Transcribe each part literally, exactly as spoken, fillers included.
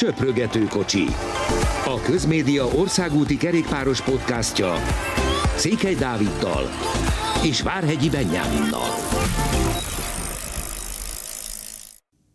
Söprögető kocsi. A Közmédia országúti kerékpáros podcastja Székely Dáviddal és Várhegyi Benyáminnal.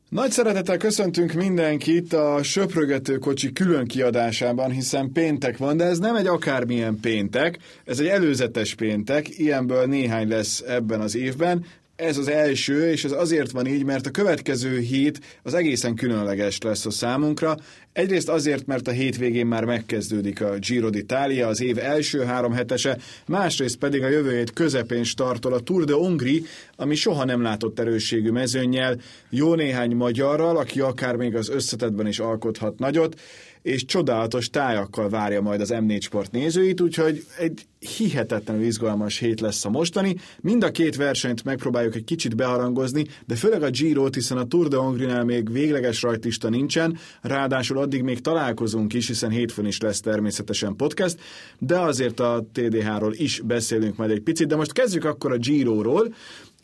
Nagy szeretettel köszöntünk mindenkit a Söprögető kocsi külön kiadásában, hiszen péntek van, de ez nem egy akármilyen péntek, ez egy előzetes péntek, ilyenből néhány lesz ebben az évben. Ez az első, és ez azért van így, mert a következő hét az egészen különleges lesz a számunkra. Egyrészt azért, mert a hétvégén már megkezdődik a Giro d'Italia, az év első három hetese, másrészt pedig a jövő hét közepén startol a Tour de Hongrie, ami soha nem látott erősségű mezőnnyel, jó néhány magyarral, aki akár még az összetetben is alkothat nagyot, és csodálatos tájakkal várja majd az em négy Sport nézőit, úgyhogy egy hihetetlenül izgalmas hét lesz a mostani. Mind a két versenyt megpróbáljuk egy kicsit beharangozni, de főleg a Girot, hiszen a Tour de Hongrie-nál még végleges rajtlista nincsen, ráadásul addig még találkozunk is, hiszen hétfőn is lesz természetesen podcast, de azért a té dé há-ról is beszélünk majd egy picit, de most kezdjük akkor a Giroról.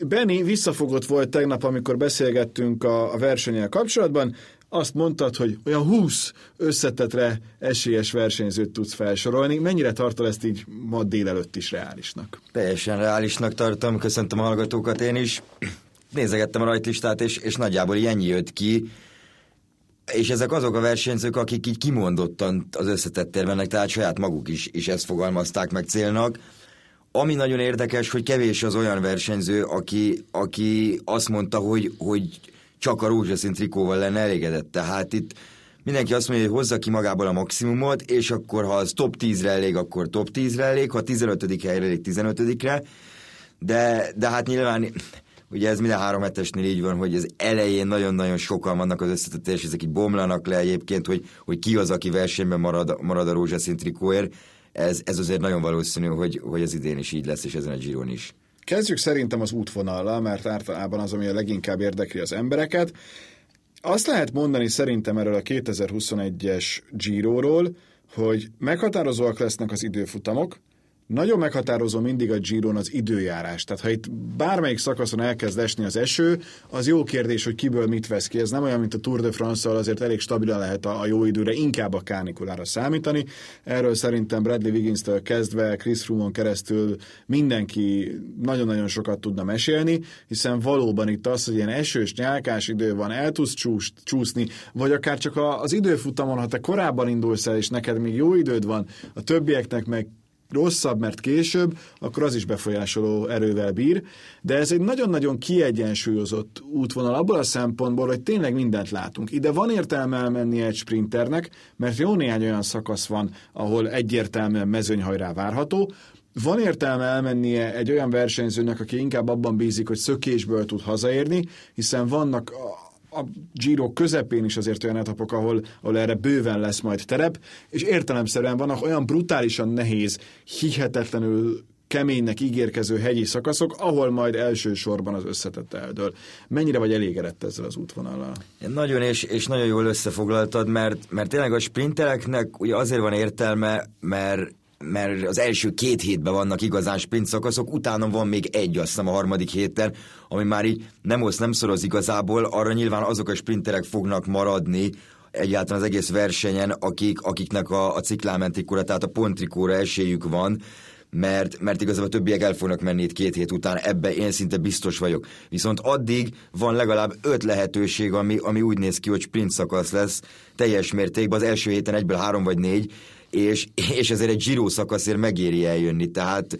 Benni visszafogott volt tegnap, amikor beszélgettünk a, a versennyel kapcsolatban. Azt mondtad, hogy olyan húsz összetetre esélyes versenyzőt tudsz felsorolni. Mennyire tartod ezt így ma délelőtt is reálisnak? Teljesen reálisnak tartom, köszöntöm a hallgatókat én is. Nézegettem a rajtlistát, és, és nagyjából ennyi jött ki. És ezek azok a versenyzők, akik így kimondottan az összetettér mennek, tehát saját maguk is, és ezt fogalmazták meg célnak. Ami nagyon érdekes, hogy kevés az olyan versenyző, aki, aki azt mondta, hogy, hogy csak a rózsaszín trikóval lenne elégedett. Tehát itt mindenki azt mondja, hogy hozza ki magából a maximumot, és akkor ha az top tízre elég, akkor top tízre elég, ha tizenötödik helyre elég, tizenötödikre. De, de hát nyilván, ugye ez minden három hetesnél így van, hogy az elején nagyon-nagyon sokan vannak az összetettér, és ezek így bomlanak le egyébként, hogy, hogy ki az, aki versenyben marad, marad a rózsaszín trikóért. Ez, ez azért nagyon valószínű, hogy, hogy az idén is így lesz, és ezen a Giron is. Kezdjük szerintem az útvonallal, mert általában az, ami a leginkább érdekli az embereket. Azt lehet mondani szerintem erről a kétezer-huszonegyes Giroról, hogy meghatározóak lesznek az időfutamok, nagyon meghatározó mindig a Giron az időjárás. Tehát ha itt bármelyik szakaszon elkezd esni az eső, az jó kérdés, hogy kiből mit vesz ki. Ez nem olyan, mint a Tour de France-szal, azért elég stabilan lehet a jó időre, inkább a kánikulára számítani. Erről szerintem Bradley Wiggins-től kezdve, Chris Froome-on keresztül mindenki nagyon-nagyon sokat tudna mesélni, hiszen valóban itt az, hogy ilyen esős, nyálkás idő van, el tudsz csúsz, csúszni, vagy akár csak az időfutamon, ha te korábban indulsz el, és neked még jó időd van, a többieknek meg rosszabb, mert később, akkor az is befolyásoló erővel bír, de ez egy nagyon-nagyon kiegyensúlyozott útvonal abból a szempontból, hogy tényleg mindent látunk. Ide van értelme elmenni egy sprinternek, mert jó néhány olyan szakasz van, ahol egyértelműen mezőnyhajrá várható, van értelme elmennie egy olyan versenyzőnek, aki inkább abban bízik, hogy szökésből tud hazaérni, hiszen vannak a a Giro közepén is azért olyan etapok, ahol, ahol erre bőven lesz majd terep, és értelemszerűen vannak olyan brutálisan nehéz, hihetetlenül keménynek ígérkező hegyi szakaszok, ahol majd elsősorban az összetett eldől. Mennyire vagy elégedett ezzel az útvonallal? Nagyon és, és nagyon jól összefoglaltad, mert, mert tényleg a sprintereknek ugye azért van értelme, mert mert az első két hétben vannak igazán sprint szakaszok, utána van még egy, azt hiszem a harmadik héten, ami már így nem osz, nem szoroz igazából, arra nyilván azok a sprinterek fognak maradni egyáltalán az egész versenyen, akik, akiknek a, a ciklámentrikóra, tehát a pontrikóra esélyük van, mert, mert igazából többiek el fognak menni itt két hét után, ebben én szinte biztos vagyok. Viszont addig van legalább öt lehetőség, ami, ami úgy néz ki, hogy sprint szakasz lesz teljes mértékben, az első héten egyből három vagy négy, És, és ezért egy Giro szakaszért megéri eljönni, tehát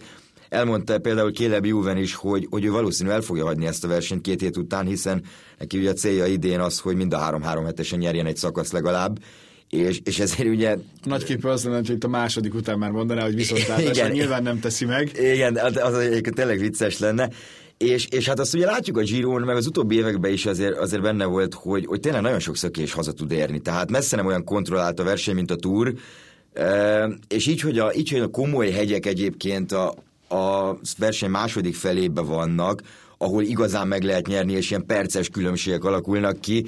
elmondta például Caleb Juven is, hogy, hogy ő valószínűleg el fogja hagyni ezt a versenyt két hét után, hiszen neki ugye a célja idén az, hogy mind a három-három hetesen nyerjen egy szakasz legalább, és, és ezért ugye... Nagy képű az lenne, hogy itt a második után már mondaná, hogy viszontlátásra nyilván nem teszi meg. Igen, az, az, az tényleg vicces lenne. És, és hát azt ugye látjuk a Giron, meg az utóbbi években is azért, azért benne volt, hogy, hogy tényleg nagyon sok szökés haza tud érni, tehát messze nem olyan kontrollált a verseny, mint a Tour. Uh, és így hogy, a, így, hogy a komoly hegyek egyébként a, a verseny második felébe vannak, ahol igazán meg lehet nyerni, és ilyen perces különbségek alakulnak ki,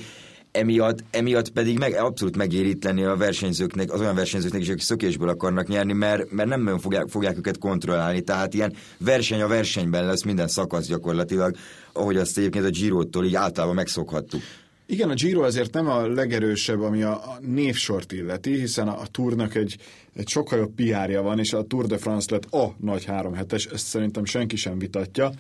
emiatt, emiatt pedig meg, abszolút megérít lenni a versenyzőknek, az olyan versenyzőknek is, akik szökésből akarnak nyerni, mert, mert nem nagyon fogják, fogják őket kontrollálni, tehát ilyen verseny a versenyben lesz minden szakasz gyakorlatilag, ahogy azt egyébként a Girottól így általában megszokhattuk. Igen, a Giro azért nem a legerősebb, ami a, a névsort illeti, hiszen a, a Tournak egy, egy sokkal jobb pé er-je van, és a Tour de France lett a nagy három hetes, ezt szerintem senki sem vitatja.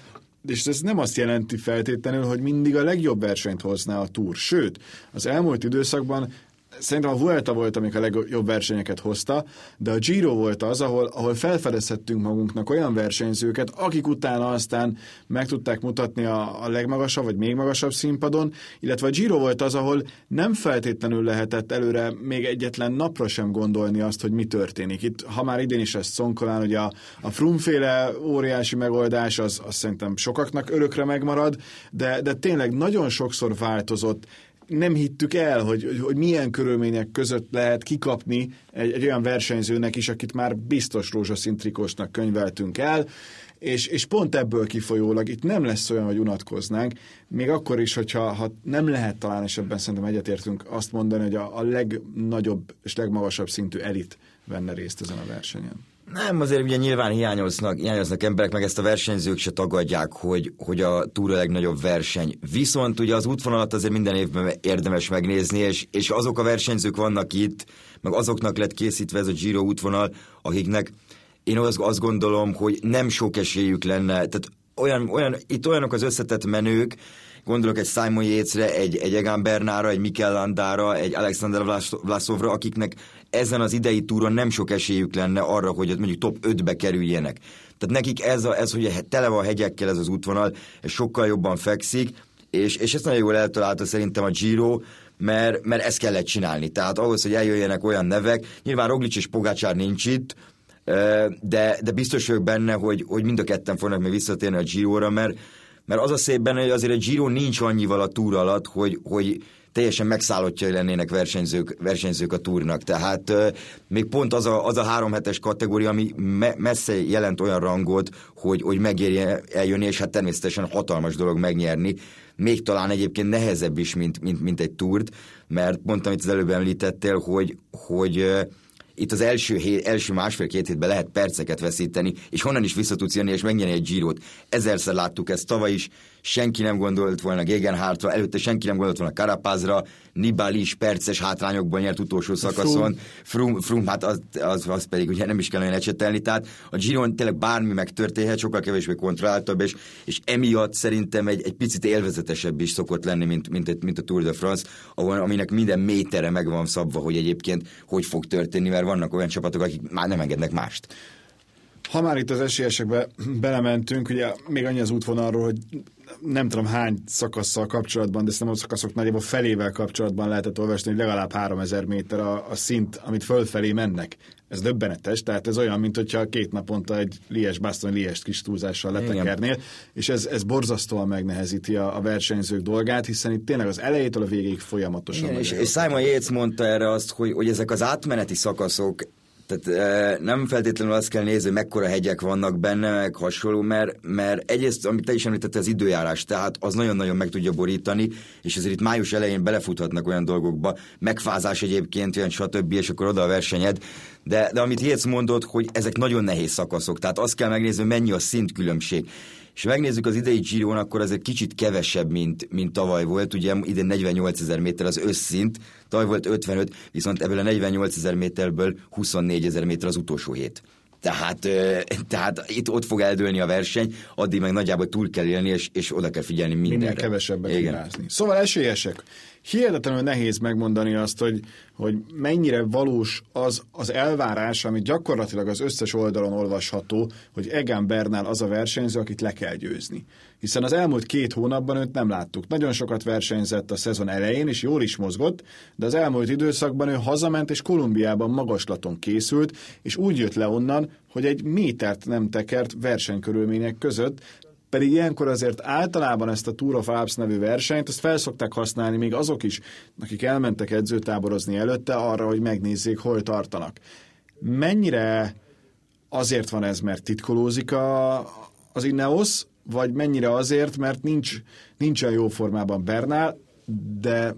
És ez nem azt jelenti feltétlenül, hogy mindig a legjobb versenyt hozná a Tour. Sőt, az elmúlt időszakban szerintem a Vuelta volt, amik a legjobb versenyeket hozta, de a Giro volt az, ahol, ahol felfedezhettünk magunknak olyan versenyzőket, akik utána aztán meg tudták mutatni a, a legmagasabb, vagy még magasabb színpadon, illetve a Giro volt az, ahol nem feltétlenül lehetett előre még egyetlen napra sem gondolni azt, hogy mi történik. Itt, ha már idén is ezt szonkolán, hogy a, a Froome-féle óriási megoldás, az, az szerintem sokaknak örökre megmarad, de, de tényleg nagyon sokszor változott. Nem hittük el, hogy, hogy milyen körülmények között lehet kikapni egy, egy olyan versenyzőnek is, akit már biztos rózsaszín trikósnak könyveltünk el, és, és pont ebből kifolyólag itt nem lesz olyan, hogy unatkoznánk, még akkor is, hogyha ha nem lehet talán, és ebben szerintem egyetértünk azt mondani, hogy a, a legnagyobb és legmagasabb szintű elit venne részt ezen a versenyen. Nem, azért ugye nyilván hiányoznak, hiányoznak emberek, meg ezt a versenyzők se tagadják, hogy, hogy a Tour a legnagyobb verseny. Viszont ugye az útvonalat azért minden évben érdemes megnézni, és, és azok a versenyzők vannak itt, meg azoknak lett készítve ez a Giro útvonal, akiknek én azt, azt gondolom, hogy nem sok esélyük lenne. Tehát olyan, olyan, itt olyanok az összetett menők, gondolok egy Simon Yatesre, egy, egy Egan Bernalra, egy Mikel Landára, egy Alexander Vlasovra, akiknek ezen az idei túron nem sok esélyük lenne arra, hogy mondjuk top ötbe kerüljenek. Tehát nekik ez, a, ez hogy tele van hegyekkel ez az útvonal, ez sokkal jobban fekszik, és, és ezt nagyon jól eltalálta szerintem a Giro, mert, mert ezt kellett csinálni. Tehát ahhoz, hogy eljöjjenek olyan nevek, nyilván Roglic és Pogačar nincs itt, de, de biztos vagyok benne, hogy, hogy mind a ketten fognak még visszatérni a Giróra, mert Mert az a szép benne, hogy azért a Giro nincs annyival a Tour alatt, hogy, hogy teljesen megszállottjai lennének versenyzők, versenyzők a Tournak. Tehát euh, még pont az a, az a három hetes kategória, ami me- messze jelent olyan rangot, hogy, hogy megérje eljönni, és hát természetesen hatalmas dolog megnyerni. Még talán egyébként nehezebb is, mint, mint, mint egy Tourt, mert pont amit az előbb említettél, hogy... hogy euh, itt az első, hét, első másfél-két hétben lehet perceket veszíteni, és honnan is vissza tudsz jönni, és megnyerni egy Girot. Ezerszer láttuk ezt tavaly is, senki nem gondolt volna Geoghegan Hartra, előtte senki nem gondolt volna Carapazra, Nibali is perces hátrányokban nyert utolsó szakaszon, Froome, Froome hát az, az, az pedig ugye nem is kell olyan ecsetelni, tehát a Giron tényleg bármi megtörténhet, sokkal kevésbé kontrolláltabb, és, és emiatt szerintem egy, egy picit élvezetesebb is szokott lenni, mint, mint, mint a Tour de France, ahol, aminek minden méterre meg van szabva, hogy egyébként hogy fog történni, mert vannak olyan csapatok, akik már nem engednek mást. Ha már itt az esélyesekbe belementünk, ugye még annyi az útvonalról, hogy nem tudom hány szakasszal kapcsolatban, de szerintem a szakaszok nagyjából felével kapcsolatban lehetett olvasni, hogy legalább háromezer méter a, a szint, amit fölfelé mennek. Ez döbbenetes, tehát ez olyan, mint hogyha két naponta egy Liège-Bastogne-Liège-t kis túlzással letekernél, és ez, ez borzasztóan megnehezíti a, a versenyzők dolgát, hiszen itt tényleg az elejétől a végéig folyamatosan. Igen, és, és Simon Yates mondta erre azt, hogy, hogy ezek az átmeneti szakaszok, tehát nem feltétlenül azt kell nézni, hogy mekkora hegyek vannak benne, meg hasonló, mert, mert egyrészt, amit te is említette, az időjárás, tehát az nagyon-nagyon meg tudja borítani, és azért itt május elején belefuthatnak olyan dolgokba, megfázás egyébként, olyan stb., és akkor oda a versenyed, de, de amit Yates mondott, hogy ezek nagyon nehéz szakaszok, tehát azt kell megnézni, mennyi a szintkülönbség. És megnézzük az idei Girón, akkor azért kicsit kevesebb, mint, mint tavaly volt. Ugye ide negyvennyolcezer méter az összszint, tavaly volt ötvenöt, viszont ebből a negyvennyolcezer méterből huszonnégyezer méter az utolsó hét. Tehát, tehát itt ott fog eldőlni a verseny, addig meg nagyjából túl kell élni, és, és oda kell figyelni mindenre. Minél kevesebbet hibázni. Szóval esélyesek. Hihetetlenül nehéz megmondani azt, hogy, hogy mennyire valós az, az elvárás, ami gyakorlatilag az összes oldalon olvasható, hogy Egan Bernal az a versenyző, akit le kell győzni. Hiszen az elmúlt két hónapban őt nem láttuk. Nagyon sokat versenyzett a szezon elején, és jól is mozgott, de az elmúlt időszakban ő hazament, és Kolumbiában magaslaton készült, és úgy jött le onnan, hogy egy métert nem tekert versenykörülmények között, pedig ilyenkor azért általában ezt a Tour of Alps nevű versenyt, ezt felszokták használni még azok is, akik elmentek edzőtáborozni előtte arra, hogy megnézzék, hol tartanak. Mennyire azért van ez, mert titkolózik a, az Ineos, vagy mennyire azért, mert nincs, nincsen jó formában Bernal, de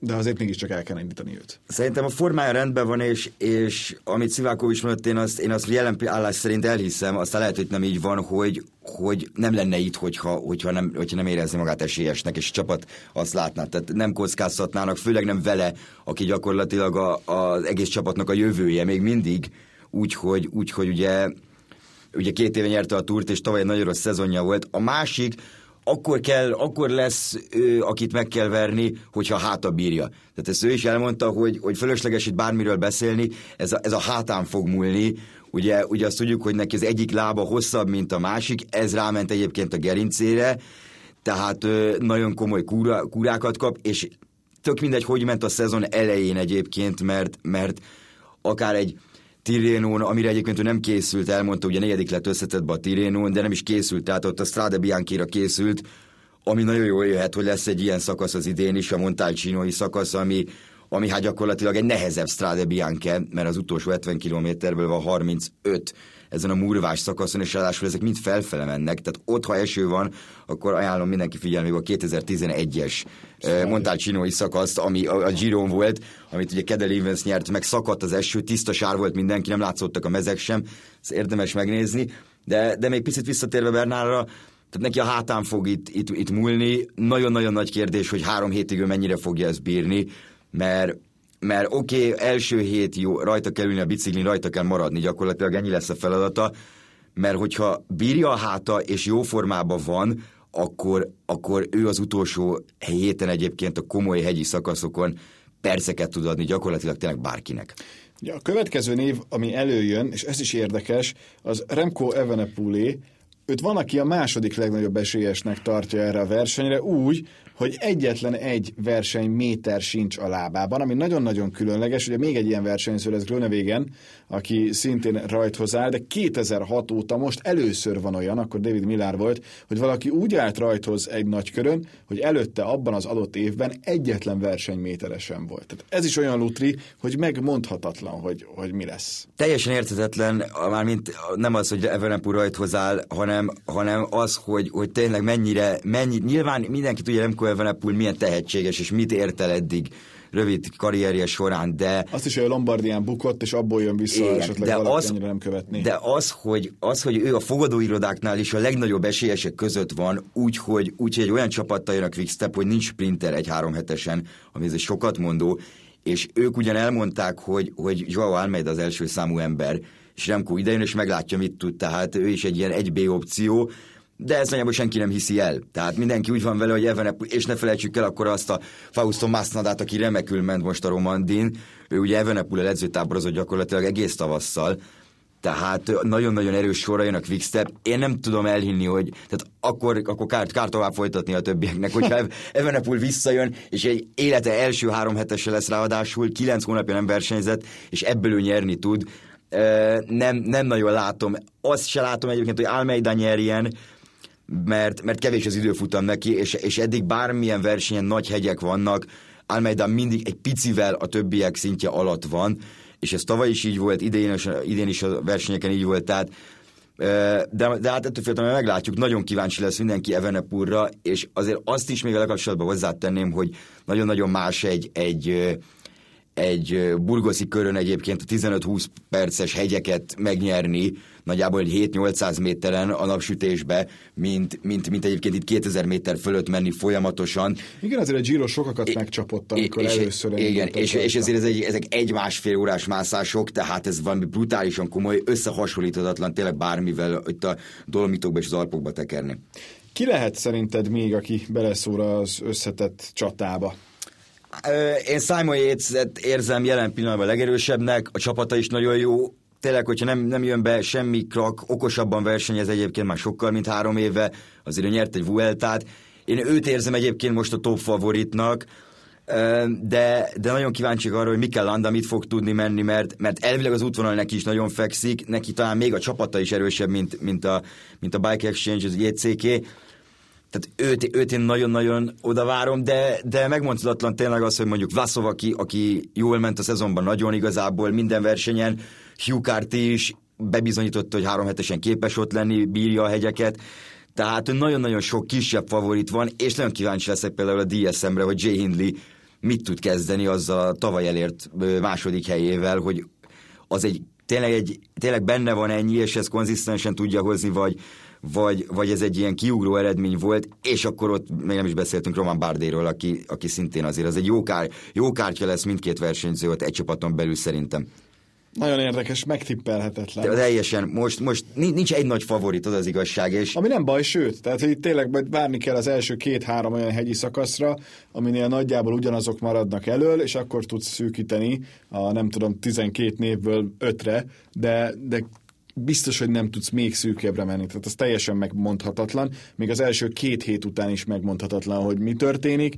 de azért mégiscsak el kell indítani őt. Szerintem a formája rendben van, és, és amit Szivákovics mondott, én azt, én azt jelen állás szerint elhiszem, aztán lehet, hogy nem így van, hogy, hogy nem lenne itt, hogyha, hogyha, nem, hogyha nem érezni magát esélyesnek, és a csapat azt látná. Tehát nem kockáztatnának, főleg nem vele, aki gyakorlatilag a, a, az egész csapatnak a jövője még mindig, úgyhogy úgy, ugye, ugye két éve nyerte a túrt, és tavaly egy nagyon rossz szezonja volt. A másik, Akkor, kell, akkor lesz, ő, akit meg kell verni, hogyha háta bírja. Tehát ezt ő is elmondta, hogy, hogy fölösleges itt bármiről beszélni, ez a, ez a hátán fog múlni. Ugye, ugye azt tudjuk, hogy neki az egyik lába hosszabb, mint a másik, ez ráment egyébként a gerincére, tehát ö, nagyon komoly kúra, kúrákat kap, és tök mindegy, hogy ment a szezon elején egyébként, mert, mert akár egy Tirénón, amire egyébként ő nem készült, elmondta, ugye negyedik lett összetettbe a Tirénón, de nem is készült, tehát ott a Strade Bianchira készült, ami nagyon jól jöhet, hogy lesz egy ilyen szakasz az idén is, a Montalcino-i szakasz, ami, ami hát gyakorlatilag egy nehezebb Strade Bianche, mert az utolsó hetven kilométerből van harmincöt ezen a murvás szakaszon, és ráadásul ezek mind felfele mennek, tehát ott, ha eső van, akkor ajánlom mindenki figyelmébe a kétezer-tizenegyes Montalcino-i szakaszt, ami a Giron volt, amit ugye Cadel Evans nyert, meg szakadt az eső, tiszta sár volt mindenki, nem látszottak a mezek sem, ez érdemes megnézni, de, de még picit visszatérve Bernálra, tehát neki a hátán fog itt, itt, itt múlni, nagyon-nagyon nagy kérdés, hogy három hétig ő mennyire fogja ezt bírni, mert mert oké, okay, első hét jó, rajta kell ülni a biciklin, rajta kell maradni, gyakorlatilag ennyi lesz a feladata, mert hogyha bírja a háta és jó formában van, akkor, akkor ő az utolsó héten egyébként a komoly hegyi szakaszokon perceket tud adni gyakorlatilag tényleg bárkinek. Ja, a következő név, ami előjön, és ez is érdekes, az Remco Evenepoelé. Őt van, aki a második legnagyobb esélyesnek tartja erre a versenyre úgy, hogy egyetlen egy versenyméter sincs a lábában, ami nagyon-nagyon különleges. Ugye még egy ilyen versenyző lesz Groenewegen, aki szintén rajthoz áll, de kétezer-hat óta most először van olyan, akkor David Millar volt, hogy valaki úgy állt rajthoz egy nagy körön, hogy előtte abban az adott évben egyetlen versenymétere sem volt. Tehát ez is olyan lutri, hogy megmondhatatlan, hogy, hogy mi lesz. Teljesen érthetetlen, mármint nem az, hogy Evenepoel rajthoz áll, hanem, hanem az, hogy, hogy tényleg mennyire, mennyi, nyilván mindenki tudja, nem Evenepoel milyen tehetséges, és mit ért el eddig rövid karrierje során, de... Azt is, hogy a Lombardián bukott, és abból jön vissza, igen, esetleg valaki ennyire nem követni. De az hogy, az, hogy ő a fogadóirodáknál is a legnagyobb esélyesek között van, úgyhogy úgy, egy olyan csapattal jön a Quickstep, hogy nincs sprinter egy három hetesen, ami ez sokat mondó, és ők ugyan elmondták, hogy, hogy João Almeida az első számú ember, és Remco idejön, és meglátja, mit tud, tehát ő is egy ilyen egy bé opció, de ezt nagyjából senki nem hiszi el. Tehát mindenki úgy van vele, hogy Evenepoel, és ne felejtsük el akkor azt a Fausto Masnadát, aki remekül ment most a Romandin. Ő ugye Evenepoel edzőtáborozott gyakorlatilag egész tavasszal. Tehát nagyon-nagyon erős sorra jön a Quickstep. Én nem tudom elhinni, hogy tehát akkor, akkor kár, kár tovább folytatni a többieknek, hogyha Evenepoel visszajön, és egy élete első három hetese lesz ráadásul, kilenc hónapja nem versenyzett, és ebből ő nyerni tud. Nem, nem nagyon látom. Azt se látom egyébként, hogy Almeida nyerjen, Mert, mert kevés az időfutam neki, és, és eddig bármilyen versenyen nagy hegyek vannak, Almeida mindig egy picivel a többiek szintje alatt van, és ez tavaly is így volt, idén is, idén is a versenyeken így volt, tehát de, de hát ettől féltem, meglátjuk, nagyon kíváncsi lesz mindenki Evenepoelra, és azért azt is még vele kapcsolatban hozzátenném, hogy nagyon-nagyon más egy, egy, egy burgoszi körön egyébként a tizenöt-húsz perces hegyeket megnyerni, nagyjából egy hét-nyolcszáz méteren a napsütésbe, mint, mint, mint egyébként itt kétezer méter fölött menni folyamatosan. Igen, azért a Giro sokakat é, megcsapott, amikor és, először... Igen, és, és ezért ez egy, ezek egy-másfél órás mászások, tehát ez valami brutálisan komoly, összehasonlíthatatlan tényleg bármivel itt a Dolomitokba és az Alpokba tekerni. Ki lehet szerinted még, aki beleszúr az összetett csatába? Én Simon Yates-et érzem jelen pillanatban legerősebbnek, a csapata is nagyon jó. Tényleg, hogyha nem, nem jön be semmi krak, okosabban versenyez egyébként már sokkal, mint három éve, azért ő nyert egy Vueltát. Én őt érzem egyébként most a top favoritnak, de, de nagyon kíváncsiak arra, hogy Mikel Landa mit fog tudni menni, mert, mert elvileg az útvonal neki is nagyon fekszik, neki talán még a csapata is erősebb, mint, mint, a, mint a Bike Exchange, az jé cé ká. Tehát őt, őt én nagyon-nagyon odavárom, de, de megmondatlan tényleg az, hogy mondjuk Vlasov, aki, aki jól ment a szezonban, nagyon igazából minden versenyen, Hugh Carthy is bebizonyította, hogy három hetesen képes ott lenni, bírja a hegyeket, tehát nagyon-nagyon sok kisebb favorit van, és nagyon kíváncsi leszek például a dé es emre, hogy Jay Hindley mit tud kezdeni azzal a tavaly elért második helyével, hogy az egy tényleg, egy, tényleg benne van ennyi, és ezt konzisztensen tudja hozni, vagy, vagy, vagy ez egy ilyen kiugró eredmény volt, és akkor ott még nem is beszéltünk Roman Bardéről, aki, aki szintén azért az egy jó, kár, jó kártya lesz mindkét versenyző ott egy csapaton belül szerintem. Nagyon érdekes, megtippelhetetlen. De teljesen, most, most nincs egy nagy favorit, az az igazság. És... ami nem baj, sőt, tehát itt tényleg majd várni kell az első két-három olyan hegyi szakaszra, aminél nagyjából ugyanazok maradnak elől, és akkor tudsz szűkíteni a nem tudom, tizenkét névből ötre, de, de biztos, hogy nem tudsz még szűkebbre menni. Tehát ez teljesen megmondhatatlan. Még az első két hét után is megmondhatatlan, hogy mi történik.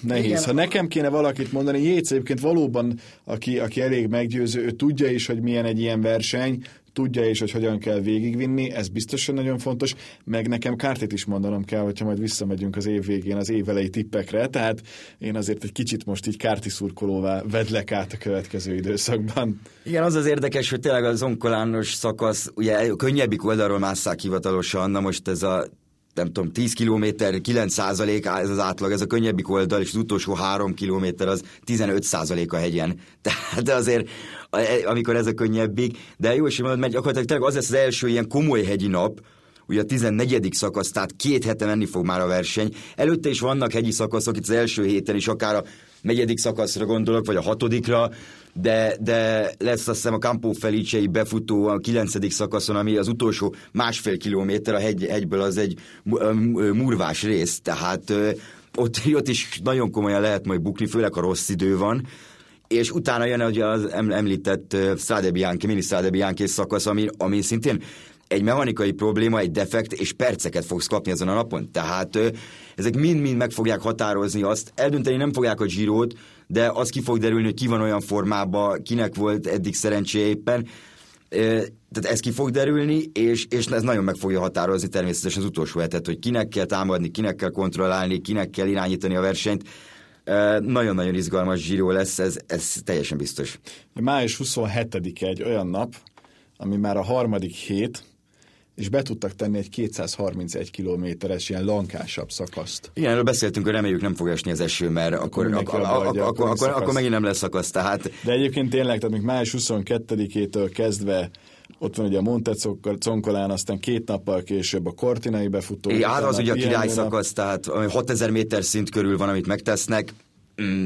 Nehéz. Igen. Ha nekem kéne valakit mondani, Jéz egyébként valóban, aki, aki elég meggyőző, ő tudja is, hogy milyen egy ilyen verseny, tudja is, hogy hogyan kell végigvinni, ez biztosan nagyon fontos, meg nekem Carthyt is mondanom kell, hogyha majd visszamegyünk az év végén az évelei tippekre, tehát én azért egy kicsit most így Carthy szurkolóvá vedlek át a következő időszakban. Igen, az az érdekes, hogy tényleg az onkolános szakasz, ugye könnyebbik oldalról másszák hivatalosan, na most ez a nem tudom, tíz kilométer, kilenc százalék ez az átlag, ez a könnyebbik oldal, és az utolsó három kilométer az tizenöt százalék a hegyen. Tehát azért, amikor ez a könnyebbik, de jó, és mondod, mert gyakorlatilag tényleg az lesz az első ilyen komoly hegyi nap, ugye a tizennegyedik szakasz, tehát két hete menni fog már a verseny. Előtte is vannak hegyi szakaszok, itt az első héten is, akár a negyedik szakaszra gondolok, vagy a hatodikra, de, de lesz azt hiszem a Campo Felicei befutó a kilencedik szakaszon, ami az utolsó másfél kilométer a hegy, hegyből az egy murvás rész, tehát ott, ott is nagyon komolyan lehet majd bukni, főleg ha rossz idő van, és utána jön ugye az említett Strade Bianche, mini Strade Bianche szakasz, ami, ami szintén egy mechanikai probléma, egy defekt, és perceket fogsz kapni azon a napon. Tehát ezek mind-mind meg fogják határozni azt. Eldönteni nem fogják a Girot, de az ki fog derülni, hogy ki van olyan formában, kinek volt eddig szerencséje éppen. Tehát ez ki fog derülni, és, és ez nagyon meg fogja határozni természetesen az utolsó hetet, hogy kinek kell támadni, kinek kell kontrollálni, kinek kell irányítani a versenyt. Nagyon-nagyon izgalmas Giro lesz, ez, ez teljesen biztos. május huszonhetedike egy olyan nap, ami már a harmadik hét, és be tudtak tenni egy kétszázharmincegy kilométeres ilyen lankásabb szakaszt. Igen, erről beszéltünk, hogy reméljük nem fog esni az eső, mert akkor, akkor, akkor, akkor, akkor, akkor megint nem lesz szakasz. Tehát... de egyébként tényleg, tehát még május huszonkettedikétől kezdve ott van ugye a Monteconcolán, aztán két nappal később a Cortinai befutó. Igen, hát az ugye a király szakasz, tehát hatezer méter szint körül van, amit megtesznek.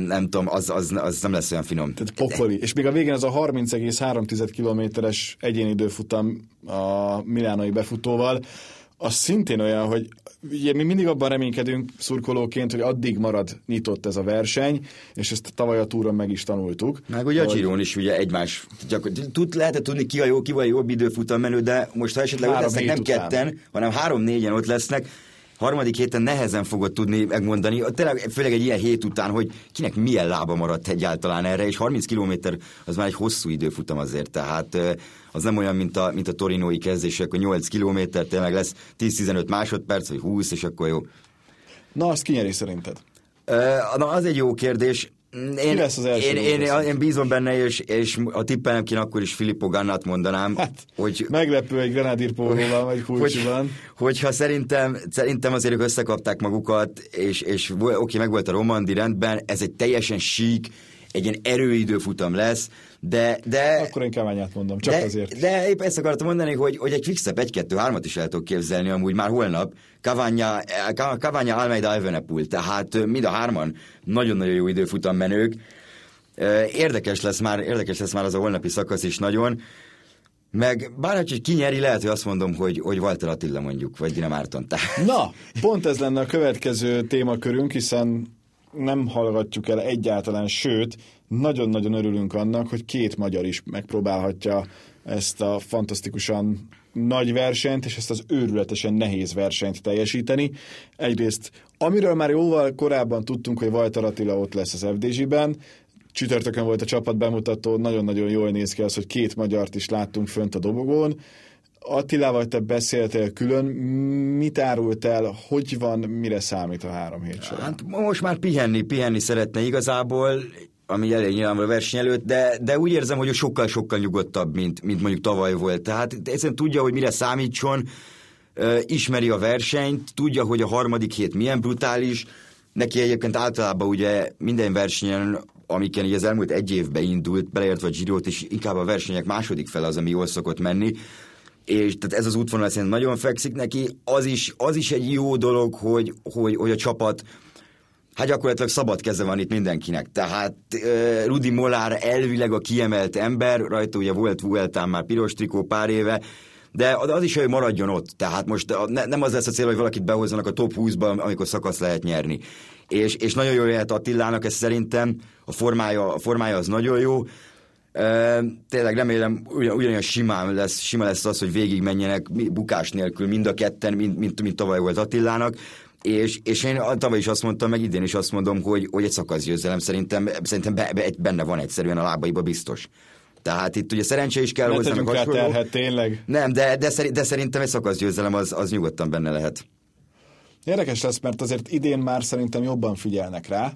Nem tudom, az, az, az nem lesz olyan finom. Tehát pokoli. És még a végén az a harminc egész három kilométeres egyéni időfutam a milánói befutóval, az szintén olyan, hogy ugye, mi mindig abban reménykedünk szurkolóként, hogy addig marad nyitott ez a verseny, és ezt tavaly a túron meg is tanultuk. Meg ugye a Girón is ugye egymás, tud, lehetett tudni ki a jó, ki a jobb időfutam menő, de most ha esetleg ott lesznek nem után. Ketten, hanem három-négyen ott lesznek, harmadik héten nehezen fogod tudni megmondani, tényleg, főleg egy ilyen hét után, hogy kinek milyen lába maradt egyáltalán erre, és harminc kilométer az már egy hosszú időfutam azért, tehát az nem olyan, mint a, mint a torinói kezdések, hogy nyolc kilométer, tényleg lesz tíz-tizenöt másodperc, vagy húsz, és akkor jó. Na, azt kinyeri szerinted? Na, az egy jó kérdés. Én, Ki lesz az első? Én, én, én, én bízom benne, és, és ha tippelnem ki, akkor is Filippo Gannát mondanám. Hát, hogy, meglepő egy granádírpóval, vagy kulcsiban. Hogy, hogyha szerintem, szerintem azért ők összekapták magukat, és, és oké, okay, meg volt a Romandie rendben, ez egy teljesen sík, egy ilyen erőidőfutam lesz, de... de akkor én keményát mondom, csak de, azért. De épp ezt akartam mondani, hogy, hogy egy fixebb egy-kettő-hármat is el tudok képzelni, amúgy már holnap Cavagna, Cavagna Almeida, Evenepoel, tehát mind a hárman nagyon-nagyon jó időfutam menők. Érdekes lesz már, érdekes lesz már az a holnapi szakasz is nagyon. Meg bárhogy, hogy ki nyeri, lehet, hogy azt mondom, hogy, hogy Vajtar Attila mondjuk, vagy Dina Márton. Tehát. Na, pont ez lenne a következő témakörünk, hiszen nem hallgatjuk el egyáltalán, sőt, nagyon-nagyon örülünk annak, hogy két magyar is megpróbálhatja ezt a fantasztikusan nagy versenyt, és ezt az őrületesen nehéz versenyt teljesíteni. Egyrészt, amiről már jóval korábban tudtunk, hogy Vajtar Attila ott lesz az ef dé zé-ben, csütörtökön volt a csapat bemutató, nagyon-nagyon jól néz ki az, hogy két magyart is láttunk fönt a dobogón. Attilával te beszéltél külön, mit árult el, hogy van, mire számít a három hét során? Hát most már pihenni, pihenni szeretne igazából, ami elég nyilvánvaló verseny előtt, de, de úgy érzem, hogy sokkal-sokkal nyugodtabb, mint, mint mondjuk tavaly volt. Tehát egyszerűen tudja, hogy mire számítson, ismeri a versenyt, tudja, hogy a harmadik hét milyen brutális, Neki egyébként általában ugye minden versenyen, amiken így az elmúlt egy évben indult, beleértve a Girot, és inkább a versenyek második fele az, ami jól szokott menni, és tehát ez az útvonal szerintem nagyon fekszik neki. Az is, az is egy jó dolog, hogy, hogy, hogy a csapat, hát gyakorlatilag szabad keze van itt mindenkinek. Tehát uh, Rudy Molard elvileg a kiemelt ember, rajta ugye volt Vueltán már piros trikó pár éve, de az is, hogy maradjon ott. Tehát most ne, nem az lesz a cél, hogy valakit behozzanak a top húszba, amikor szakasz lehet nyerni. És, és nagyon jól lehet Attilának, ez szerintem a formája, a formája az nagyon jó. E, tényleg remélem ugyan, ugyanilyen simán lesz, sima lesz az, hogy végig menjenek bukás nélkül mind a ketten, mint, mint, mint tavaly volt Attilának. És, és én tavaly is azt mondtam, meg idén is azt mondom, hogy, hogy egy szakaszgyőzelem szerintem, szerintem be, be, benne van egyszerűen a lábaiba biztos. Tehát itt ugye szerencse is kell hozzá. Ne tegyünk rá terhet, tényleg. Nem, de, de, szerint, de szerintem egy szakaszgyőzelem az, az nyugodtan benne lehet. Érdekes lesz, mert azért idén már szerintem jobban figyelnek rá,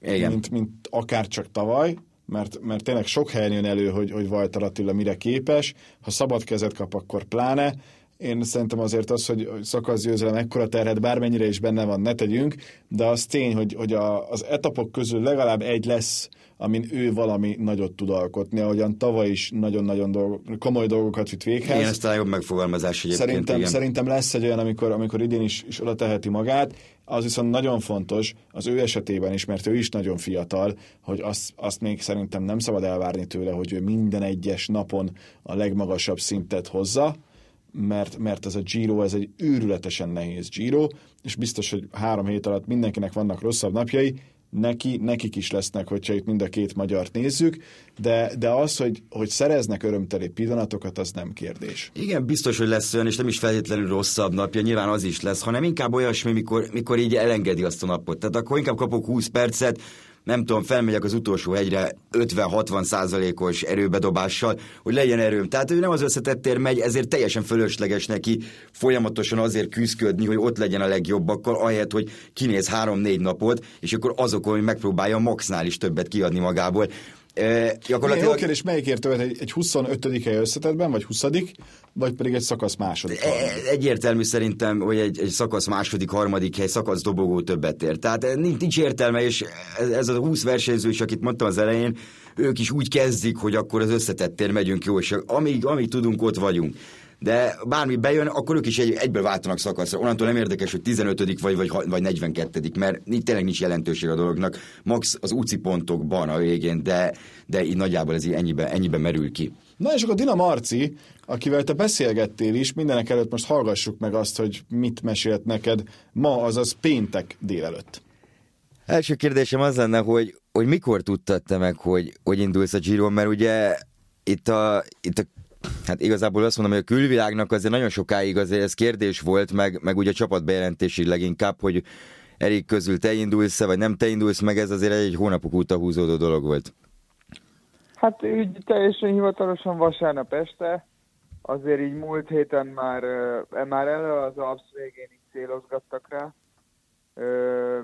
mint, mint akárcsak tavaly, mert, mert tényleg sok helyen jön elő, hogy, hogy Vajtar Attila mire képes, ha szabad kezet kap, akkor pláne. Én szerintem azért az, hogy szakaszgyőzelem ekkora terhet bármennyire is benne van, ne tegyünk, de az tény, hogy, hogy a, az etapok közül legalább egy lesz, amin ő valami nagyot tud alkotni, ahogyan tavaly is nagyon-nagyon dolg, komoly dolgokat vitt véghez. Igen, aztán jobb megfogalmazás egyébként. Szerintem, szerintem lesz egy olyan, amikor, amikor idén is, is oda teheti magát, az viszont nagyon fontos az ő esetében is, mert ő is nagyon fiatal, hogy azt, azt még szerintem nem szabad elvárni tőle, hogy ő minden egyes napon a legmagasabb szintet hozza, mert, mert ez a Giro, ez egy őrületesen nehéz Giro, és biztos, hogy három hét alatt mindenkinek vannak rosszabb napjai, Neki, nekik is lesznek, hogyha itt mind a két magyart nézzük, de, de az, hogy, hogy szereznek örömteli pillanatokat, az nem kérdés. Igen, biztos, hogy lesz olyan, és nem is feltétlenül rosszabb napja, nyilván az is lesz, hanem inkább olyasmi, mikor, mikor így elengedi azt a napot. Tehát akkor inkább kapok húsz percet, nem tudom, felmegyek az utolsó hegyre ötven-hatvan százalékos erőbedobással, hogy legyen erőm. Tehát ő nem az összetettért megy, ezért teljesen fölösleges neki folyamatosan azért küzdködni, hogy ott legyen a legjobbakkal, ahelyett, hogy kinéz három-négy napot, és akkor azokon megpróbálja a maxnál is többet kiadni magából. E, gyakorlatilag... Jó kérdés, melyikért többet? Egy, egy huszonötödik hely összetettben, vagy huszadik vagy pedig egy szakasz második? E, egyértelmű szerintem, hogy egy, egy szakasz második, harmadik hely, szakasz dobogó többet ér. Tehát nincs, nincs értelme, és ez, ez a húsz versenyző is, akit mondtam az elején, ők is úgy kezdik, hogy akkor az összetettért megyünk jó, és amíg, amíg tudunk, ott vagyunk. De bármi bejön, akkor ők is egy, egyből váltanak szakaszra. Onnantól nem érdekes, hogy tizenötödik vagy, vagy, vagy negyvenkettedik mert tényleg nincs jelentőség a dolognak. Max az u cé i pontokban a végén, de, de így nagyjából ez így ennyiben, ennyiben merül ki. Na és akkor Dina Marci, akivel te beszélgettél is, mindenek előtt most hallgassuk meg azt, hogy mit mesélt neked ma, azaz péntek délelőtt. Első kérdésem az lenne, hogy, hogy mikor tudtad te meg, hogy, hogy indulsz a Giron, mert ugye itt a, itt a hát igazából azt mondom, hogy a külvilágnak azért nagyon sokáig azért ez kérdés volt, meg, meg ugye a csapatbejelentésig leginkább, hogy Erik közül te indulsz-e, vagy nem te indulsz, meg ez azért egy hónapok óta húzódó dolog volt. Hát úgy teljesen hivatalosan vasárnap este, azért így múlt héten már, már elő az alps végén így célozgattak rá,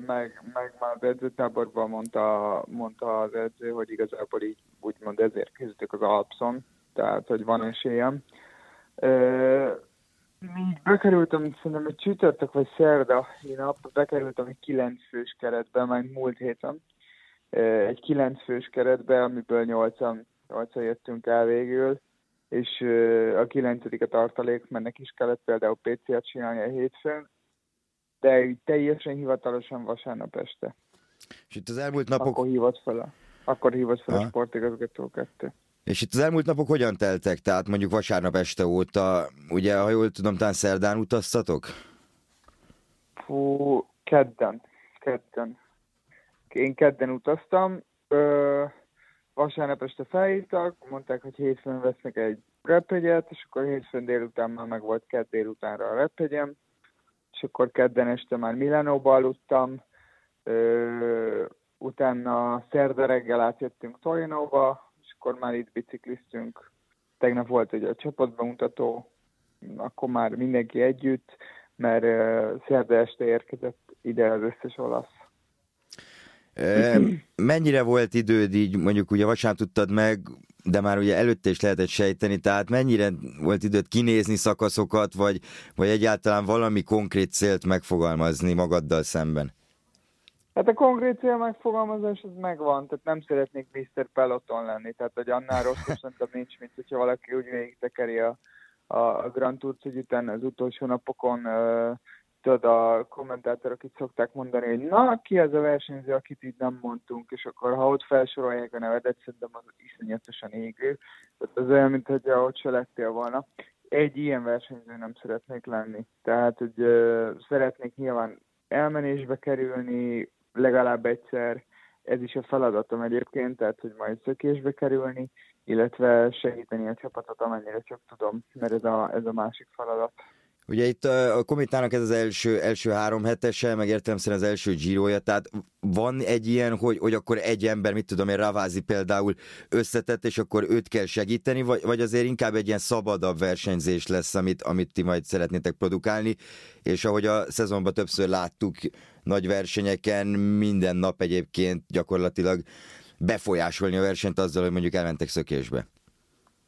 meg, meg már az edzőtáborban mondta, mondta az edző, hogy igazából így úgymond ezért küzdök az alpson, tehát, hogy van esélyem. Így bekerültem, szerintem egy csütörtök vagy szerda nap, bekerültem egy kilenc fős keretbe, már múlt héten. Egy kilenc fős keretbe, amiből nyolcan jöttünk el végül, és a kilencedik a tartalék, mert neki is kellett például pé cé-t csinálni a hétfőn, de teljesen hivatalosan vasárnap este. És itt az elmúlt napok... Akkor hívott fel a, akkor hívott fel a sportigazgató kettő. És itt az elmúlt napok hogyan teltek? Tehát mondjuk vasárnap este óta, ugye, ha jól tudom, talán szerdán utaztatok? Fú, kedden. Kedden. Én kedden utaztam. Ö, vasárnap este felhívtak, mondták, hogy hétfőn vesznek egy rephegyet, és akkor hétfőn délután már meg volt kedd délutánra a rephegyem, és akkor kedden este már Milánóba aludtam, Ö, utána szerda reggel átjöttünk Torinóba, akkor már itt bicikliztünk, tegnap volt egy a csapatbemutató, akkor már mindenki együtt, mert uh, szerda este érkezett ide az összes olasz. E, mennyire volt időd így, mondjuk ugye vasárnap tudtad meg, de már ugye előtte is lehetett sejteni, tehát mennyire volt időd kinézni szakaszokat, vagy, vagy egyáltalán valami konkrét célt megfogalmazni magaddal szemben? Hát a konkrét cél megfogalmazás az megvan, tehát nem szeretnék miszter Peloton lenni, tehát hogy annál rosszabb szerintem nincs, mint hogyha valaki úgy végigtekeri a, a Grand Tour, hogy utána az utolsó napokon uh, tudod, a kommentátorok itt szokták mondani, hogy na, ki az a versenyző, akit így nem mondtunk, és akkor ha ott felsorolják a nevedet, szerintem az iszonyatosan égő, tehát az olyan, mintha ott se lettél volna. Egy ilyen versenyző nem szeretnék lenni, tehát hogy uh, szeretnék nyilván elmenésbe kerülni, legalább egyszer, ez is a feladatom egyébként, tehát hogy majd szökésbe kerülni, illetve segíteni a csapatot, amennyire csak tudom, mert ez a, ez a másik feladat. Ugye itt a Kométának ez az első, első három hetese, meg értelemszerűen az első Giroja, tehát van egy ilyen, hogy, hogy akkor egy ember, mit tudom én, Ravázi például összetett, és akkor őt kell segíteni, vagy, vagy azért inkább egy ilyen szabadabb versenyzés lesz, amit, amit ti majd szeretnétek produkálni, és ahogy a szezonban többször láttuk nagy versenyeken, minden nap egyébként gyakorlatilag befolyásolni a versenyt azzal, hogy mondjuk elmentek szökésbe.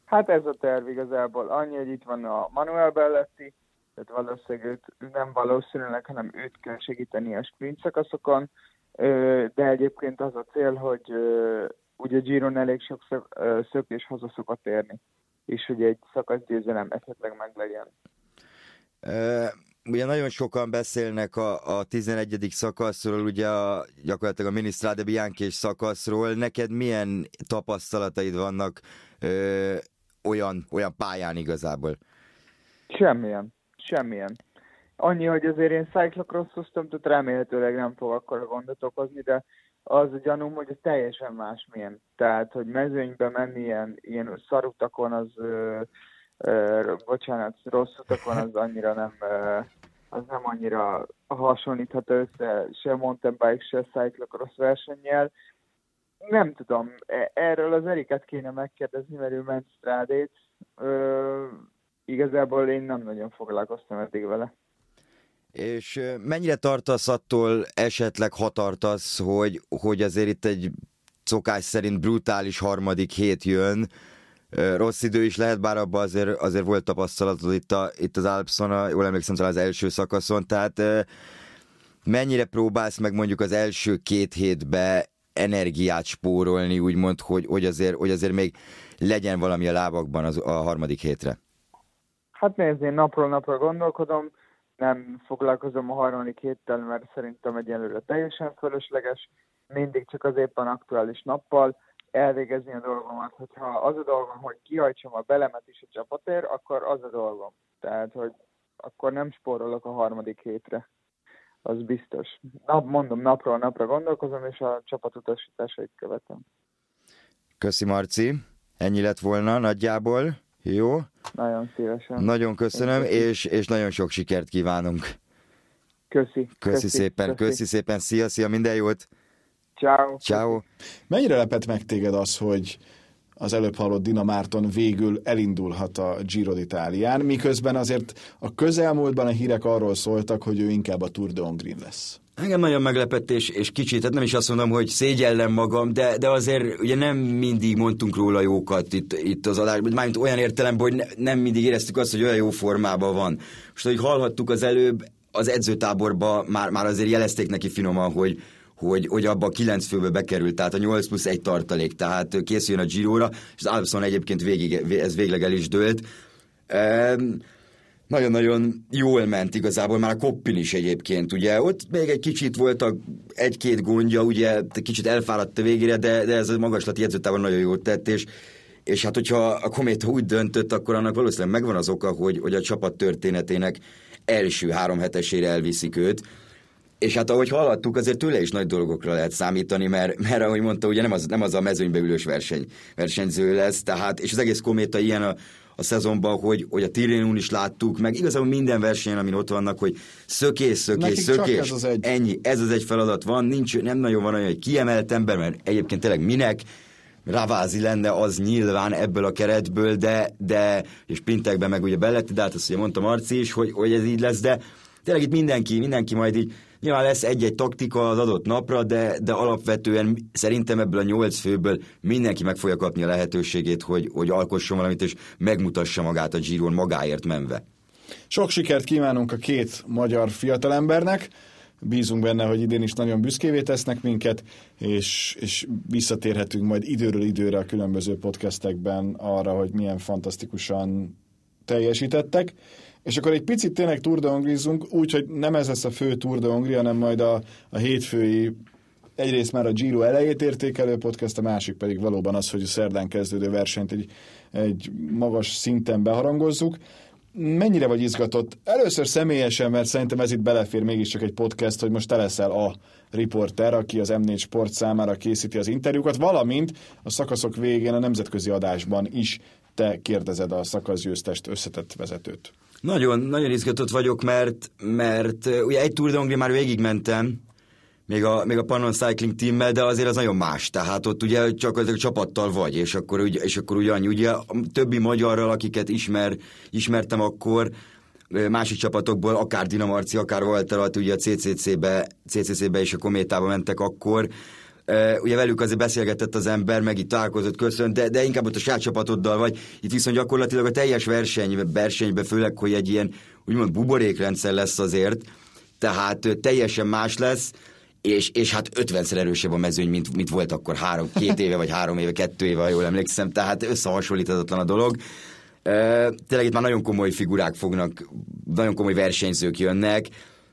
Hát ez a terv igazából annyi, hogy itt van a Manuel Belletti, tehát valószínűleg őt, nem valószínűleg, hanem őt kell segíteni a sprint szakaszokon, de egyébként az a cél, hogy ugye Giron elég sok szökés haza szokott érni, és hogy egy szakaszgyőzelem esetleg meglegyen. Ugye nagyon sokan beszélnek a, a tizenegyedik szakaszról, ugye a, gyakorlatilag a Mini Strade Bianche szakaszról. Neked milyen tapasztalataid vannak ö, olyan, olyan pályán igazából? Semmilyen. Semmilyen. Annyi, hogy azért én cyclocrossoztam, tehát remélhetőleg nem fog akkora gondot okozni, de az a gyanúm, hogy ez teljesen másmilyen. Tehát, hogy mezőnybe menni ilyen, ilyen szarutakon, az, ö, ö, bocsánat, rossz utakon, az annyira nem, ö, az nem annyira hasonlítható össze se mountain bike, se cyclocross versennyel. Nem tudom, erről az Eriket kéne megkérdezni, mert ő ment strádét. Igazából én nem nagyon foglalkoztam eddig vele. És mennyire tartasz attól, esetleg ha tartasz, hogy, hogy azért itt egy szokás szerint brutális harmadik hét jön, rossz idő is lehet, bár abban azért, azért volt tapasztalatod itt, a, itt az Alpson, jól emlékszem, talán az első szakaszon, tehát mennyire próbálsz meg mondjuk az első két hétbe energiát spórolni, úgymond, hogy, hogy, azért, hogy azért még legyen valami a lábakban az, a harmadik hétre? Hát nézd, én napról napra gondolkodom, nem foglalkozom a harmadik héttel, mert szerintem egyelőre teljesen fölösleges, mindig csak az éppen aktuális nappal elvégezni a dolgomat. Hogyha az a dolgom, hogy kihajtsam a belemet is a csapatér, akkor az a dolgom. Tehát, hogy akkor nem spórolok a harmadik hétre, az biztos. Nap, mondom, napról napra gondolkozom, és a csapat utasításait követem. Köszi, Marci, ennyi lett volna nagyjából. Jó? Nagyon szívesen. Nagyon köszönöm, és, és nagyon sok sikert kívánunk. Köszi. Köszi, köszi szépen, köszi. köszi szépen. Szia, szia, minden jót. Ciao. Ciao. Mennyire lepett meg téged az, hogy az előbb hallott Dina Márton végül elindulhat a Giro d'Italián, miközben azért a közelmúltban a hírek arról szóltak, hogy ő inkább a Tour de Hongrie lesz? Engem nagyon meglepett, és, és kicsit, hát nem is azt mondom, hogy szégyellem magam, de, de azért ugye nem mindig mondtunk róla jókat itt, itt az adásban, mármint olyan értelemben, hogy ne, nem mindig éreztük azt, hogy olyan jó formában van. Most, hogy hallhattuk az előbb, az edzőtáborban már, már azért jelezték neki finoman, hogy, hogy, hogy abba a kilenc főbe bekerült, tehát a nyolc plusz egy tartalék, tehát készüljön a Giróra, és az Alpson egyébként végig, ez végleg el is dőlt. Um, Nagyon-nagyon jól ment igazából, már a Koppin is egyébként, ugye, ott még egy kicsit voltak egy-két gondja, ugye, kicsit elfáradt a végére, de, de ez a magaslati edzőtában nagyon jól tett, és, és hát hogyha a Kométa úgy döntött, akkor annak valószínűleg megvan az oka, hogy, hogy a csapat történetének első három hetesére elviszik őt, és hát ahogy hallhattuk, azért tőle is nagy dolgokra lehet számítani, mert, mert ahogy mondta, ugye nem az, nem az a mezőnybe ülős verseny, versenyző lesz, tehát, és az egész Kométa ilyen a a szezonban, hogy, hogy a Tirénón is láttuk, meg igazából minden versenyen, amin ott vannak, hogy szökés, szökés, szökés, ez az ennyi, ez az egy feladat van, nincs, nem nagyon van olyan, hogy kiemelt ember, mert egyébként tényleg minek, Ravázi lenne az nyilván ebből a keretből, de, de és sprintekben meg ugye Belletti, de hát azt ugye mondta Marci is, hogy, hogy ez így lesz, de tényleg itt mindenki, mindenki majd így, nyilván lesz egy-egy taktika az adott napra, de, de alapvetően szerintem ebből a nyolc főből mindenki meg fogja kapni a lehetőségét, hogy, hogy alkosson valamit, és megmutassa magát a Giron magáért menve. Sok sikert kívánunk a két magyar fiatalembernek, bízunk benne, hogy idén is nagyon büszkévé tesznek minket, és, és visszatérhetünk majd időről időre a különböző podcastekben arra, hogy milyen fantasztikusan teljesítettek. És akkor egy picit tényleg Tour de Hongrie-zunk, úgyhogy nem ez lesz a fő Tour de Hongrie, hanem majd a, a hétfői, egyrészt már a Giro elejét értékelő podcast, a másik pedig valóban az, hogy a szerdán kezdődő versenyt egy, egy magas szinten beharangozzuk. Mennyire vagy izgatott? Először személyesen, mert szerintem ez itt belefér mégiscsak egy podcast, hogy most te leszel a riporter, aki az em négy Sport számára készíti az interjúkat, valamint a szakaszok végén a nemzetközi adásban is te kérdezed a szakaszgyőztest összetett vezetőt. Nagyon, nagyon izgatott vagyok, mert, mert ugye egy Tour de Hongrie már végigmentem, még a, még a Pannon Cycling Teammel, de azért az nagyon más. Tehát ott ugye csak a csapattal vagy, és akkor, ugye, és akkor ugye annyi. Ugye a többi magyarral, akiket ismer, ismertem akkor, másik csapatokból, akár Dina Márton, akár Vajtar Attila, ugye a cé cé cé-be, cé cé cé-be és a Kométába mentek akkor. Ugye velük azért beszélgetett az ember, meg itt találkozott, köszönt, de, de inkább ott a saját csapatoddal vagy. Itt viszont gyakorlatilag a teljes verseny, versenyben, főleg, hogy egy ilyen úgymond buborékrendszer lesz azért, tehát teljesen más lesz. És, és hát ötvenszer erősebb a mezőny, mint, mint volt akkor három, két éve, vagy három éve, kettő éve, ha jól emlékszem, tehát összehasonlíthatatlan a dolog. E, tényleg itt már nagyon komoly figurák fognak, nagyon komoly versenyzők jönnek,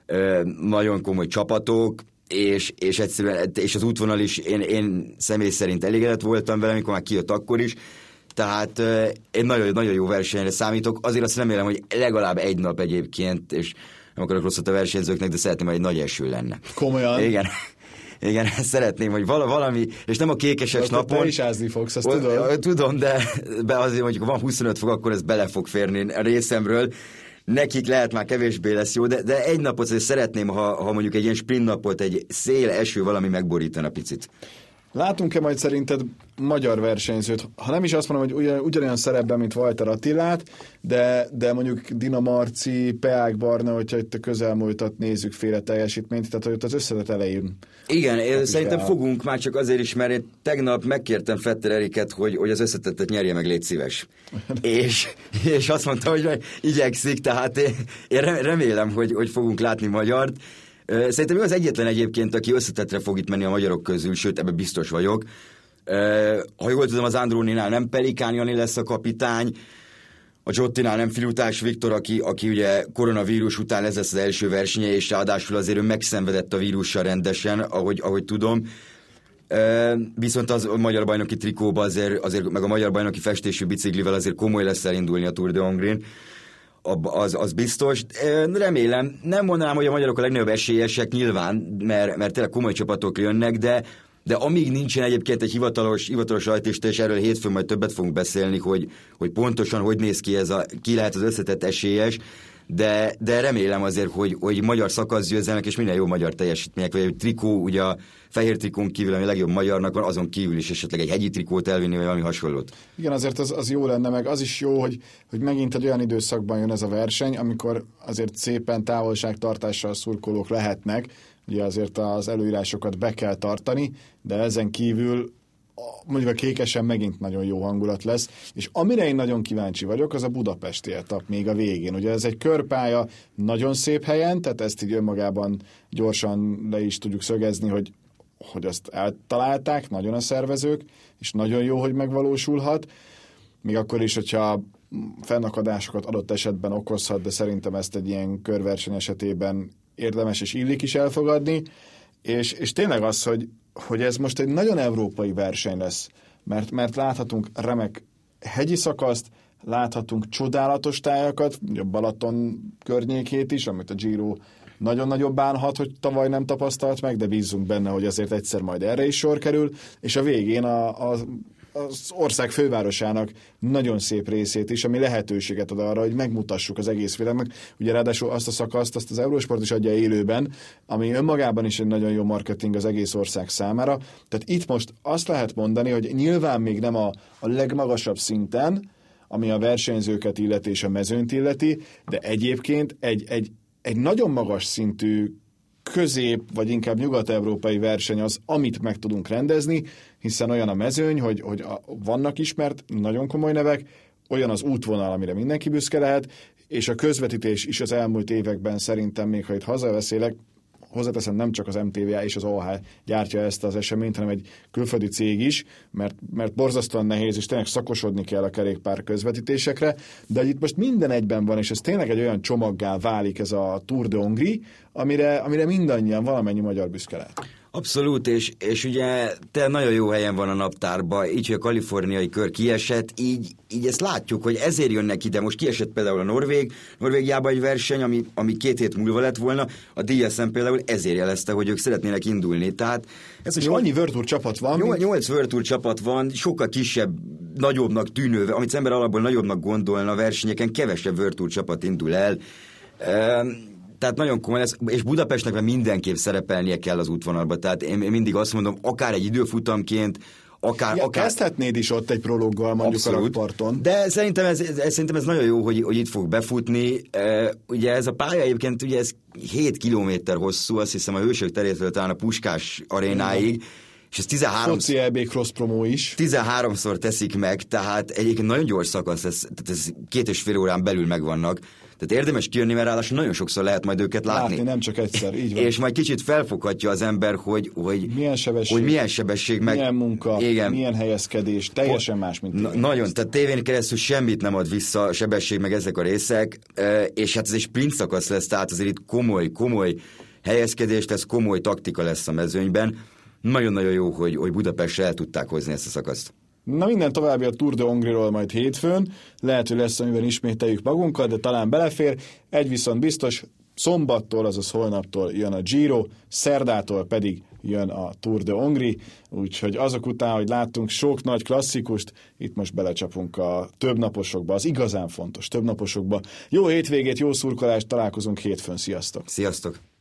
e, nagyon komoly csapatok, és, és egyszerűen, és az útvonal is, én, én személy szerint elégedett voltam vele, amikor már kijött akkor is, tehát e, én nagyon, nagyon jó versenyre számítok, azért azt remélem, hogy legalább egy nap egyébként, és nem akarok rosszat a versenyzőknek, de szeretném, hogy egy nagy eső lenne. Komolyan? Igen. Igen, szeretném, hogy valami, és nem a kékeses de napon. Te is ázni fogsz, azt tudod? Tudom, de azért mondjuk, ha van huszonöt fok, akkor ez bele fog férni a részemről. Nekik lehet már kevésbé lesz jó, de, de egy napot azért szeretném, ha, ha mondjuk egy ilyen sprint napot, egy szél, eső, valami megborítana picit. Látunk-e majd szerinted magyar versenyzőt? Ha nem is azt mondom, hogy ugyan, ugyanolyan szerepben, mint Vajtar Attilát, de, de mondjuk Dina Marci, Peák Barna, hogyha itt a közelmúltat nézzük féle teljesítményt, tehát hogy ott az összetett elején. Igen, én szerintem el... fogunk már csak azért is, mert én tegnap megkértem Fetter Eriket, hogy, hogy az összetettet nyerje meg, légy szíves. és, és azt mondta, hogy igyekszik, tehát én, én remélem, hogy, hogy fogunk látni magyart. Szerintem ő az egyetlen egyébként, aki összetetre fog itt menni a magyarok közül, sőt, ebben biztos vagyok. Ha jól tudom, az Andróninál nem Pelikán Jani lesz a kapitány, a Giottinál nem Filutás Viktor, aki, aki ugye koronavírus után ez lesz az első versenye, és ráadásul azért ő megszenvedett a vírussal rendesen, ahogy, ahogy tudom. Viszont az a magyar bajnoki trikóba azért, azért, meg a magyar bajnoki festésű biciklivel azért komoly lesz elindulni a Tour de Hongrie-n. Az, az biztos. Remélem, nem mondanám, hogy a magyarok a legnagyobb esélyesek nyilván, mert, mert tényleg komoly csapatok jönnek, de, de amíg nincsen egyébként egy hivatalos, hivatalos rajtlista, és erről hétfőn majd többet fogunk beszélni, hogy, hogy pontosan hogy néz ki ez a, ki lehet az összetett esélyes, de, de remélem azért, hogy, hogy magyar szakaszgyőzelmek és minden jó magyar teljesítmények, vagy egy trikó, ugye a fehér trikón kívül, ami a legjobb magyarnak van, azon kívül is esetleg egy hegyi trikót elvinni, vagy valami hasonlót. Igen, azért az, az jó lenne, meg az is jó, hogy, hogy megint egy olyan időszakban jön ez a verseny, amikor azért szépen távolságtartással szurkolók lehetnek, ugye azért az előírásokat be kell tartani, de ezen kívül mondjuk a kékesen megint nagyon jó hangulat lesz, és amire én nagyon kíváncsi vagyok, az a budapesti etap még a végén. Ugye ez egy körpálya nagyon szép helyen, tehát ezt így önmagában gyorsan le is tudjuk szögezni, hogy, hogy azt eltalálták, nagyon a szervezők, és nagyon jó, hogy megvalósulhat. Még akkor is, hogyha fennakadásokat adott esetben okozhat, de szerintem ezt egy ilyen körverseny esetében érdemes és illik is elfogadni, és, és tényleg az, hogy hogy ez most egy nagyon európai verseny lesz, mert, mert láthatunk remek hegyi szakaszt, láthatunk csodálatos tájakat, a Balaton környékét is, amit a Giro nagyon nagyobb bánhat, hogy tavaly nem tapasztalt meg, de bízunk benne, hogy azért egyszer majd erre is sor kerül, és a végén a, a, az ország fővárosának nagyon szép részét is, ami lehetőséget ad arra, hogy megmutassuk az egész világnak. Ugye ráadásul azt a szakaszt, azt az Eurosport is adja élőben, ami önmagában is egy nagyon jó marketing az egész ország számára. Tehát itt most azt lehet mondani, hogy nyilván még nem a, a legmagasabb szinten, ami a versenyzőket illeti és a mezőnyt illeti, de egyébként egy, egy, egy nagyon magas szintű közép, vagy inkább nyugat-európai verseny az, amit meg tudunk rendezni, hiszen olyan a mezőny, hogy, hogy a, vannak ismert, nagyon komoly nevek, olyan az útvonal, amire mindenki büszke lehet, és a közvetítés is az elmúlt években szerintem, még ha itt hazaveszélek, hozzáteszem, nem csak az em té vé á és az o há gyártja ezt az eseményt, hanem egy külföldi cég is, mert, mert borzasztóan nehéz, és tényleg szakosodni kell a kerékpár közvetítésekre, de itt most minden egyben van, és ez tényleg egy olyan csomaggá válik ez a Tour de Hongrie, amire, amire mindannyian valamennyi magyar büszke lehet. Abszolút, és, és ugye te nagyon jó helyen van a naptárban, így, hogy a kaliforniai kör kiesett, így, így ezt látjuk, hogy ezért jönnek ide. Most kiesett például a Norvég, Norvégiában egy verseny, ami, ami két hét múlva lett volna, a dé es em például ezért jelezte, hogy ők szeretnének indulni. Tehát ez is annyi World Tour csapat van. nyolc World Tour csapat van, sokkal kisebb, nagyobbnak tűnő, amit az ember alapból nagyobbnak gondolna a versenyeken, kevesebb World Tour csapat indul el. Um, Tehát nagyon komoly lesz, és Budapestnek mindenképp szerepelnie kell az útvonalba. Tehát én mindig azt mondom, akár egy időfutamként, akár... Ja, akár... kezdhetnéd is ott egy prologgal, mondjuk abszolút, a rakparton. De szerintem ez, ez, szerintem ez nagyon jó, hogy, hogy itt fog befutni. Ugye ez a pálya egyébként, ugye ez hét kilométer hosszú, azt hiszem a Hősök terétől talán a Puskás arénáig, és ez tizenháromszor teszik meg, tehát egyébként nagyon gyors szakasz, ez, tehát ez két és fél órán belül megvannak. Tehát érdemes kijönni, mert ráadásul nagyon sokszor lehet majd őket látni. Látni, nem csak egyszer, így van. És majd kicsit felfoghatja az ember, hogy, hogy, milyen, sebesség, hogy milyen sebesség, meg... milyen munka, igen, milyen helyezkedés, teljesen más, mint tévén. Nagyon, tehát tévén keresztül semmit nem ad vissza sebesség, meg ezek a részek, és hát ez egy sprint szakasz lesz, tehát azért itt komoly, komoly helyezkedés lesz, komoly taktika lesz a mezőnyben. Nagyon-nagyon jó, hogy, hogy Budapestre el tudták hozni ezt a szakaszt. Na, minden további a Tour de Hongrie-ról majd hétfőn, lehet, hogy lesz, amiben ismételjük magunkat, de talán belefér. Egy viszont biztos, szombattól, azaz holnaptól jön a Giro, szerdától pedig jön a Tour de Hongrie, úgyhogy azok után, hogy láttunk sok nagy klasszikust, itt most belecsapunk a többnaposokba, az igazán fontos többnaposokba. Jó hétvégét, jó szurkolást, találkozunk hétfőn, sziasztok! Sziasztok!